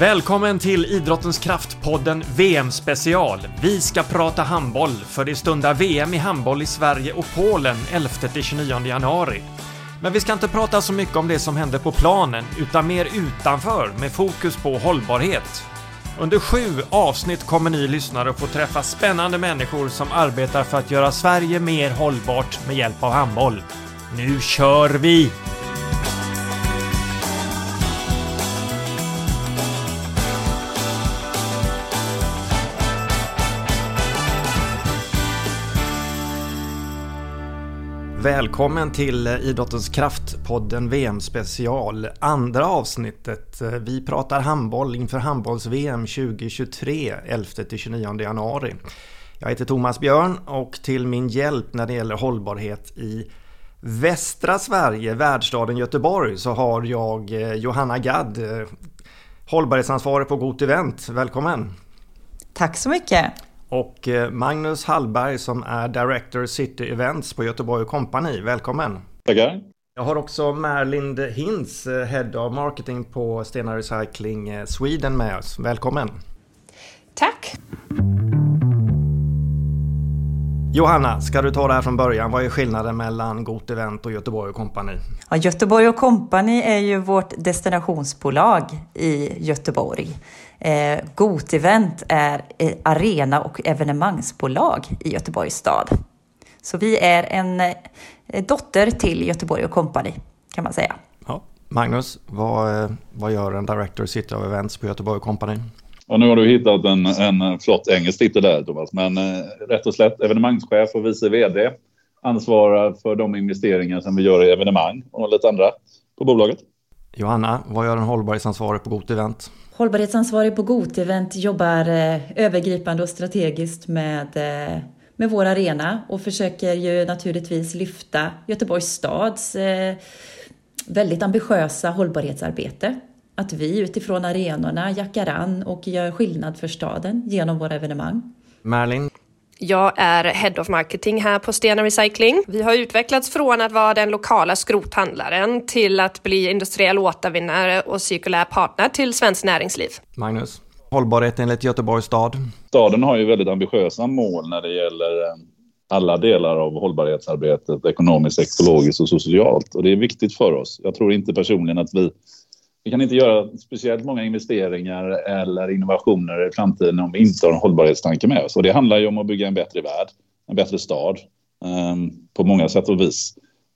Välkommen till Idrottens kraftpodden VM-special. Vi ska prata handboll för det stundar VM i handboll i Sverige och Polen 11-29 januari. Men vi ska inte prata så mycket om det som hände på planen utan mer utanför med fokus på hållbarhet. Under 7 avsnitt kommer ni lyssnare att få träffa spännande människor som arbetar för att göra Sverige mer hållbart med hjälp av handboll. Nu kör vi! Välkommen till Idrottens kraftpodden VM-special, andra avsnittet. Vi pratar handboll inför handbolls-VM 2023, 11-29 januari. Jag heter Thomas Björn och till min hjälp när det gäller hållbarhet i västra Sverige, värdstaden Göteborg, så har jag Johanna Gadd, hållbarhetsansvarig på Got Event. Välkommen! Tack så mycket! Och Magnus Hallberg som är Director City Events på Göteborg & Company. Välkommen! Tackar! Jag har också Merlind Hintz, Head of Marketing på Stena Recycling Sweden med oss. Välkommen! Tack! Johanna, ska du ta det här från början? Vad är skillnaden mellan Got Event och Göteborg & Company? Ja, Göteborg & Company är ju vårt destinationsbolag i Göteborg. Got Event är arena- och evenemangsbolag i Göteborgs stad. Så vi är en dotter till Göteborg & Company, kan man säga. Ja. Magnus, vad gör en Director City of Events på Göteborg & Company? Och nu har du hittat en flott engelsk titel där, Thomas. Men rätt och slätt evenemangschef och vice vd ansvarar för de investeringar som vi gör i evenemang och lite andra på bolaget. Johanna, vad gör en hållbarhetsansvarig på Got Event? Hållbarhetsansvarig på Got Event jobbar övergripande och strategiskt med vår arena och försöker ju naturligtvis lyfta Göteborgs stads väldigt ambitiösa hållbarhetsarbete. Att vi utifrån arenorna jackar an och gör skillnad för staden genom våra evenemang. Merlin? Jag är Head of Marketing här på Stena Recycling. Vi har utvecklats från att vara den lokala skrothandlaren till att bli industriell återvinnare och cirkulär partner till svenskt näringsliv. Magnus, hållbarhet enligt Göteborgs stad? Staden har ju väldigt ambitiösa mål när det gäller alla delar av hållbarhetsarbetet, ekonomiskt, ekologiskt och socialt. Och det är viktigt för oss. Jag tror inte personligen att vi kan inte göra speciellt många investeringar eller innovationer i framtiden om vi inte har en hållbarhetstanke med oss. Och det handlar ju om att bygga en bättre värld, en bättre stad på många sätt och vis.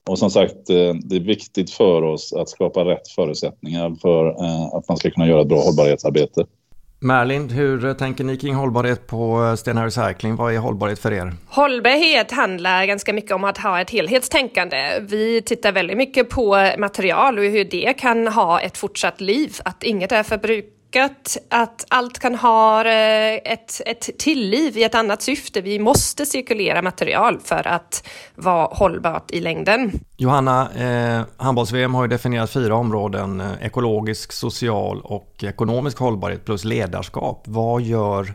Och som sagt, det är viktigt för oss att skapa rätt förutsättningar för att man ska kunna göra ett bra hållbarhetsarbete. Merlind, hur tänker ni kring hållbarhet på Stena Recycling? Vad är hållbarhet för er? Hållbarhet handlar ganska mycket om att ha ett helhetstänkande. Vi tittar väldigt mycket på material och hur det kan ha ett fortsatt liv. Att inget är förbrukat, att allt kan ha ett tilliv i ett annat syfte. Vi måste cirkulera material för att vara hållbart i längden. Johanna, handbolls-VM har ju definierat 4 områden, ekologisk, social och ekonomisk hållbarhet plus ledarskap. Vad gör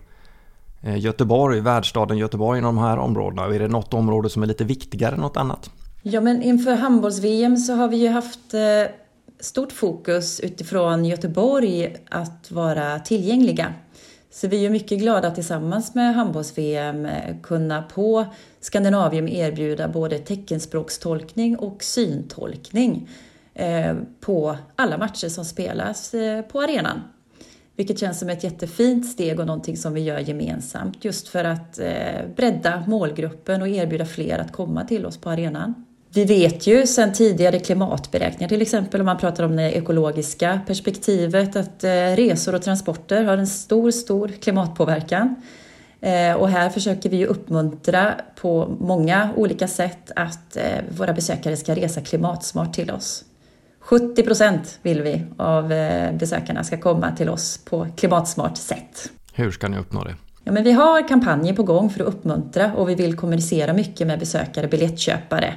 Göteborg, värdstaden Göteborg, inom de här områdena? Är det något område som är lite viktigare än något annat? Ja, men inför handbolls-VM så har vi ju haft stort fokus utifrån Göteborg att vara tillgängliga. Så vi är mycket glada att tillsammans med handbolls-VM kunna på Scandinavium erbjuda både teckenspråkstolkning och syntolkning på alla matcher som spelas på arenan. Vilket känns som ett jättefint steg och någonting som vi gör gemensamt just för att bredda målgruppen och erbjuda fler att komma till oss på arenan. Vi vet ju sedan tidigare klimatberäkningar till exempel om man pratar om det ekologiska perspektivet att resor och transporter har en stor klimatpåverkan. Och här försöker vi ju uppmuntra på många olika sätt att våra besökare ska resa klimatsmart till oss. 70% vill vi av besökarna ska komma till oss på klimatsmart sätt. Hur ska ni uppnå det? Ja, men vi har kampanjer på gång för att uppmuntra och vi vill kommunicera mycket med besökare och biljettköpare.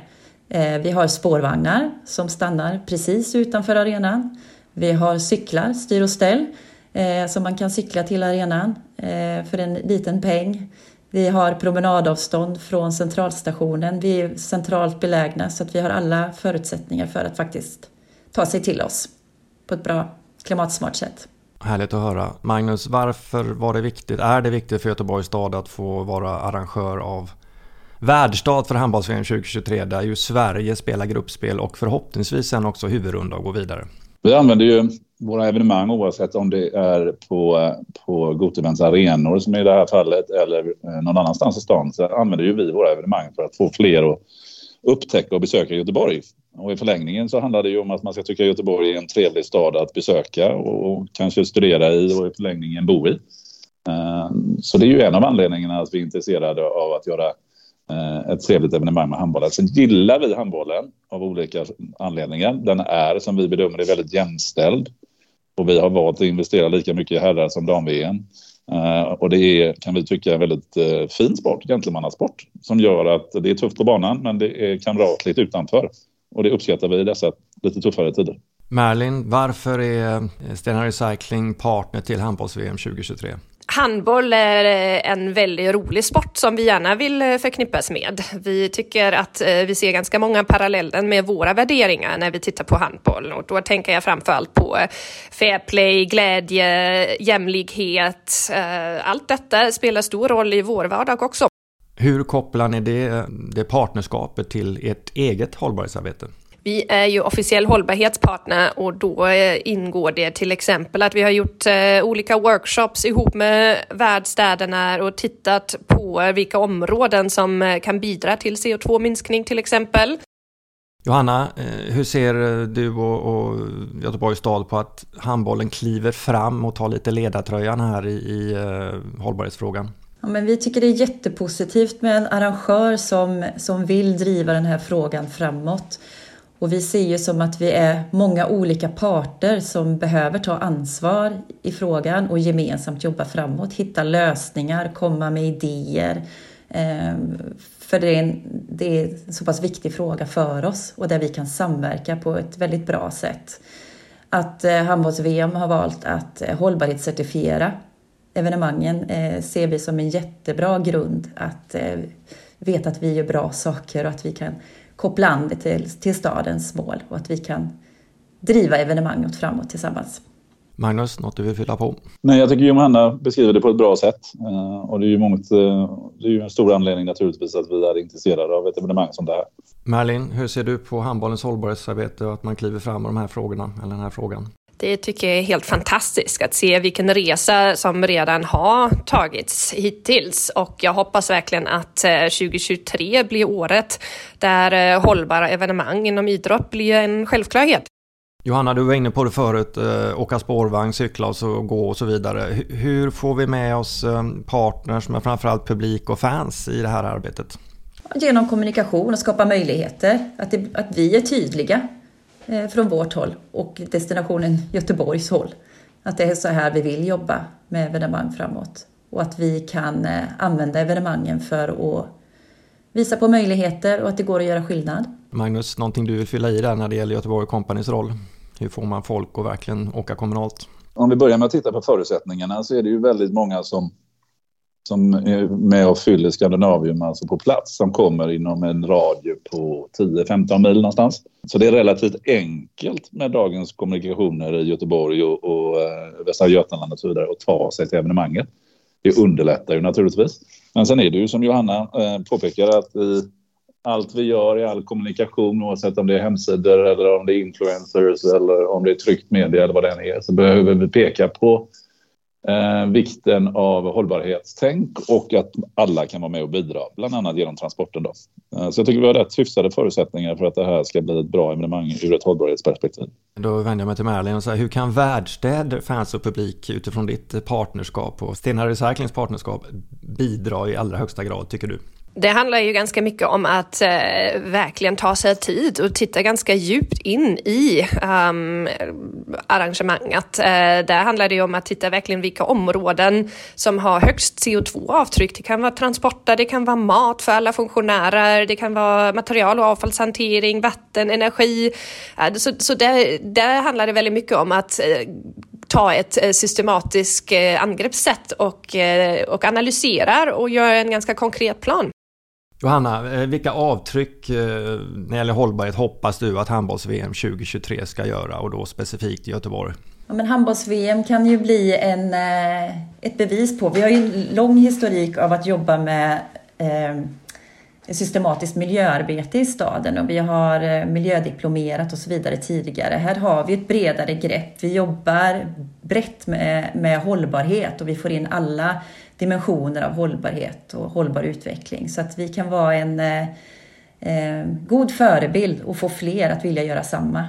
Vi har spårvagnar som stannar precis utanför arenan. Vi har cyklar, styr och ställ, som man kan cykla till arenan för en liten peng. Vi har promenadavstånd från centralstationen. Vi är centralt belägna så att vi har alla förutsättningar för att faktiskt ta sig till oss på ett bra klimatsmart sätt. Härligt att höra. Magnus, varför var det viktigt? Är det viktigt för Göteborgs stad att få vara arrangör av världsstad för handbolls-VM 2023, där ju Sverige spelar gruppspel och förhoppningsvis sen också huvudrunda och gå vidare? Vi använder ju våra evenemang oavsett om det är på Got Events arenor som i det här fallet eller någon annanstans i stan, så använder ju vi våra evenemang för att få fler att upptäcka och besöka Göteborg. Och i förlängningen så handlar det ju om att man ska tycka Göteborg är en trevlig stad att besöka och kanske studera i och i förlängningen bo i. Så det är ju en av anledningarna att vi är intresserade av att göra ett trevligt evenemang med handbollen. Sen gillar vi handbollen av olika anledningar. Den är, som vi bedömer, väldigt jämställd. Och vi har valt att investera lika mycket i herrar som dam-VM. Och det är, kan vi tycka, en väldigt fin sport, gentlemannasport. Som gör att det är tufft på banan, men det är kamratligt utanför. Och det uppskattar vi i dessa lite tuffare tider. Merlind, varför är Stena Recycling partner till handbolls-VM 2023? Handboll är en väldigt rolig sport som vi gärna vill förknippas med. Vi tycker att vi ser ganska många paralleller med våra värderingar när vi tittar på handboll. Och då tänker jag framförallt på fair play, glädje, jämlikhet. Allt detta spelar stor roll i vår vardag också. Hur kopplar ni det partnerskapet till ert eget hållbarhetsarbete? Vi är ju officiell hållbarhetspartner och då ingår det till exempel att vi har gjort olika workshops ihop med värdstäderna och tittat på vilka områden som kan bidra till CO2-minskning till exempel. Johanna, hur ser du och Göteborgs stad på att handbollen kliver fram och tar lite ledartröjan här i hållbarhetsfrågan? Ja, men vi tycker det är jättepositivt med en arrangör som vill driva den här frågan framåt. Och vi ser ju som att vi är många olika parter som behöver ta ansvar i frågan och gemensamt jobba framåt. Hitta lösningar, komma med idéer. För det är en så pass viktig fråga för oss och där vi kan samverka på ett väldigt bra sätt. Att handbolls-VM har valt att hållbarhetscertifiera evenemangen ser vi som en jättebra grund att veta att vi gör bra saker och att vi kan koppla an det till stadens mål och att vi kan driva evenemanget framåt tillsammans. Magnus, något du vill fylla på? Nej, jag tycker Johanna beskriver det på ett bra sätt. Och det är ju en stor anledning naturligtvis att vi är intresserade av ett evenemang som det här. Merlind, hur ser du på handbollens hållbarhetsarbete och att man kliver fram med de här frågorna, eller den här frågan? Det tycker jag är helt fantastiskt att se vilken resa som redan har tagits hittills, och jag hoppas verkligen att 2023 blir året där hållbara evenemang inom idrott blir en självklarhet. Johanna, du var inne på det förut, åka spårvagn, cykla och gå och så vidare. Hur får vi med oss partners men framförallt publik och fans i det här arbetet? Genom kommunikation och skapa möjligheter, att vi är tydliga från vårt håll och destinationen Göteborgs håll. Att det är så här vi vill jobba med evenemang framåt. Och att vi kan använda evenemangen för att visa på möjligheter och att det går att göra skillnad. Magnus, någonting du vill fylla i där när det gäller Göteborg Companys roll? Hur får man folk att verkligen åka kommunalt? Om vi börjar med att titta på förutsättningarna så är det ju väldigt många som är med och fyller Scandinavium, alltså på plats, som kommer inom en radie på 10-15 mil någonstans. Så det är relativt enkelt med dagens kommunikationer i Göteborg och Västra Götaland och så vidare att ta sig till evenemanget. Det underlättar ju naturligtvis. Men sen är det ju som Johanna påpekar att i allt vi gör, i all kommunikation, oavsett om det är hemsidor eller om det är influencers eller om det är tryckt media eller vad det än är, så behöver vi peka på vikten av hållbarhetstänk och att alla kan vara med och bidra, bland annat genom transporten då. Så jag tycker vi har rätt hyfsade förutsättningar för att det här ska bli ett bra evenemang ur ett hållbarhetsperspektiv. Då vänder jag mig till Merlind och säger, hur kan värdstäder, fans och publik utifrån ditt partnerskap och Stena Recyclings partnerskap bidra i allra högsta grad, tycker du? Det handlar ju ganska mycket om att verkligen ta sig tid och titta ganska djupt in i arrangemanget. Där handlar det ju om att titta verkligen vilka områden som har högst CO2-avtryck. Det kan vara transporter, det kan vara mat för alla funktionärer, det kan vara material- och avfallshantering, vatten, energi. Så där handlar det väldigt mycket om att ta ett systematiskt angreppssätt och analyserar och gör en ganska konkret plan. Johanna, vilka avtryck när det gäller hållbarhet hoppas du att handbolls-VM 2023 ska göra, och då specifikt i Göteborg? Ja, men handbolls-VM kan ju bli ett bevis på. Vi har ju en lång historik av att jobba med systematiskt miljöarbete i staden, och vi har miljödiplomerat och så vidare tidigare. Här har vi ett bredare grepp. Vi jobbar brett med hållbarhet, och vi får in alla dimensioner av hållbarhet och hållbar utveckling. Så att vi kan vara en god förebild och få fler att vilja göra samma.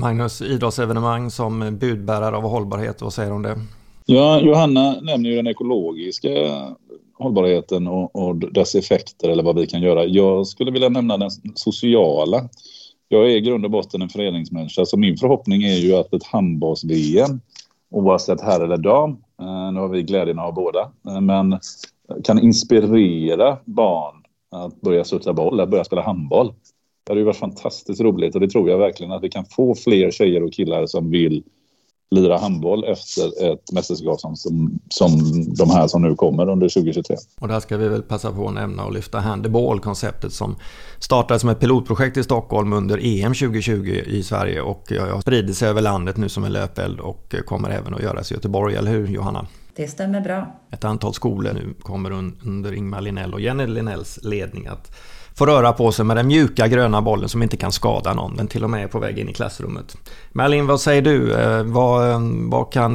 Magnus, idrottsevenemang som budbärare av hållbarhet, vad säger du om det? Ja, Johanna nämner ju den ekologiska hållbarheten och dess effekter eller vad vi kan göra. Jag skulle vilja nämna den sociala. Jag är i grund och botten en föreningsmänniska, så min förhoppning är ju att ett handbolls-VM, oavsett herr eller dam, nu har vi glädjen av båda, men kan inspirera barn att börja sutta boll, att börja spela handboll. Det har ju varit fantastiskt roligt, och det tror jag verkligen att vi kan få fler tjejer och killar som vill lira handboll efter ett mästerskap som de här som nu kommer under 2023. Och där ska vi väl passa på att nämna och lyfta handball-konceptet som startade som ett pilotprojekt i Stockholm under EM 2020 i Sverige, och har spridit sig över landet nu som en löpeld och kommer även att göras i Göteborg, eller hur Johanna? Det stämmer bra. Ett antal skolor nu kommer under Ingemar Linnell och Jenny Linnells ledning att får röra på sig med den mjuka gröna bollen som inte kan skada någon. Den till och med är på väg in i klassrummet. Merlind, vad säger du?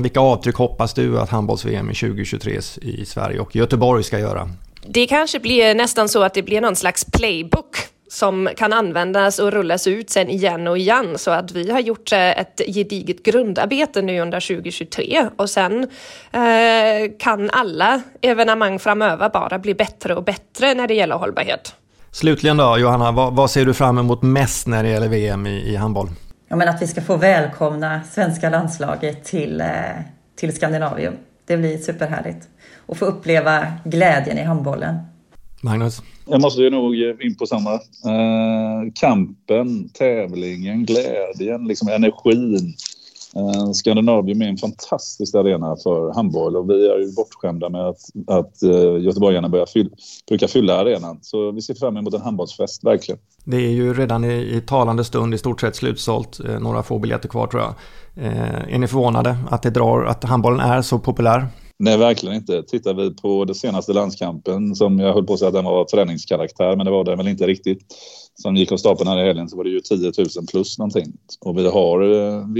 Vilka avtryck hoppas du att handbolls-VM i 2023 i Sverige och Göteborg ska göra? Det kanske blir nästan så att det blir någon slags playbook som kan användas och rullas ut sen igen och igen. Så att vi har gjort ett gediget grundarbete nu under 2023. Och sen kan alla evenemang framöver bara bli bättre och bättre när det gäller hållbarhet. Slutligen då, Johanna, vad ser du fram emot mest när det gäller VM i handboll? Ja, men att vi ska få välkomna svenska landslaget till Scandinavium. Det blir superhärligt. Och få uppleva glädjen i handbollen. Magnus? Jag måste ju nog in på samma. Kampen, tävlingen, glädjen, liksom energin. Scandinavium är en fantastisk arena för handboll, och vi är ju bortskämda med att göteborgarna brukar fylla arenan, så vi ser fram emot en handbollsfest, verkligen. Det är ju redan i talande stund i stort sett slutsålt, några få biljetter kvar tror jag. Är ni förvånade att handbollen är så populär? Nej, verkligen inte. Tittar vi på den senaste landskampen, som jag höll på att säga att den var träningskaraktär, men det var den väl inte riktigt, som gick av stapeln här i helgen, så var det ju 10 000 plus någonting. Och vi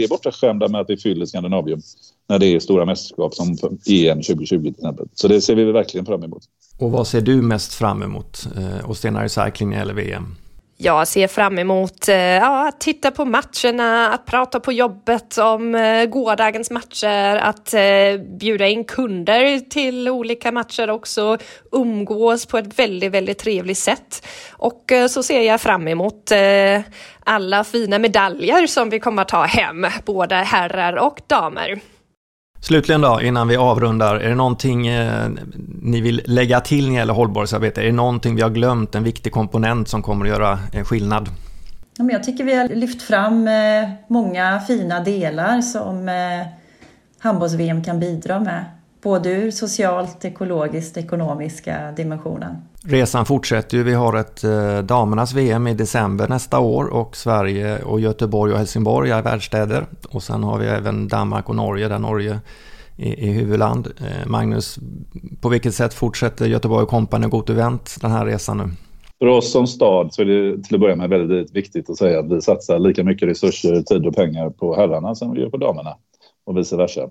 är bortskämda med att vi fyller Scandinavium när det är stora mästerskap som EM 2020 till exempel. Så det ser vi verkligen fram emot. Och vad ser du mest fram emot och Stena Recycling eller VM? Jag ser fram emot att titta på matcherna, att prata på jobbet om gårdagens matcher, att bjuda in kunder till olika matcher också, umgås på ett väldigt, väldigt trevligt sätt. Och så ser jag fram emot alla fina medaljer som vi kommer att ta hem, både herrar och damer. Slutligen då, innan vi avrundar, är det någonting ni vill lägga till när det gäller hållbarhetsarbete? Är det någonting vi har glömt, en viktig komponent som kommer att göra en skillnad? Ja, men jag tycker vi har lyft fram många fina delar som handbolls-VM kan bidra med. Både ur socialt, ekologiskt och ekonomiska dimensionen. Resan fortsätter ju. Vi har ett damernas VM i december nästa år, och Sverige och Göteborg och Helsingborg är världsstäder. Och sen har vi även Danmark och Norge, där Norge är huvudland. Magnus, på vilket sätt fortsätter Göteborg och Company och Got Event den här resan nu? För oss som stad så är det till att börja med väldigt viktigt att säga att vi satsar lika mycket resurser, tid och pengar på herrarna som vi gör på damerna. Och vice versa.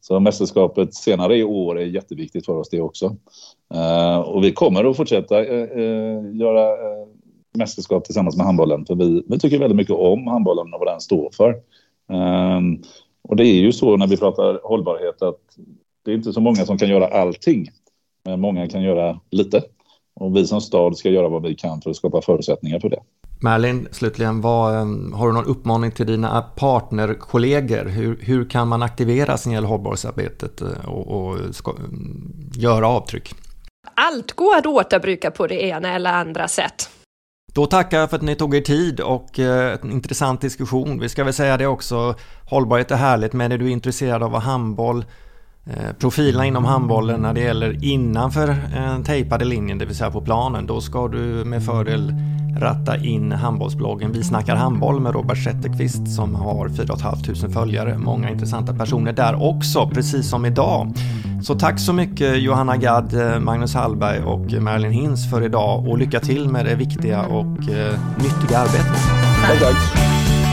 Så mästerskapet senare i år är jätteviktigt för oss det också. Och vi kommer att fortsätta göra mästerskap tillsammans med handbollen. För vi tycker väldigt mycket om handbollen och vad den står för. Och det är ju så när vi pratar hållbarhet att det är inte så många som kan göra allting. Men många kan göra lite. Och vi som stad ska göra vad vi kan för att skapa förutsättningar för det. Merlind, slutligen, har du någon uppmaning till dina partnerkollegor? Hur kan man aktivera sin gäll hållbarhetsarbetet och göra avtryck? Allt går att återbruka på det ena eller andra sätt. Då tackar jag för att ni tog er tid och en intressant diskussion. Vi ska väl säga det också, hållbarhet är härligt, men är du intresserad av handboll, profilerna inom handbollen när det gäller innanför tejpade linjen, det vill säga på planen, då ska du med fördel ratta in handbollsbloggen Vi snackar handboll med Robert Sätterqvist som har 4 500 följare. Många intressanta personer där också, precis som idag. Så tack så mycket Johanna Gadd, Magnus Hallberg och Merlind Hintz för idag och lycka till med det viktiga och nyttiga arbetet. Tack.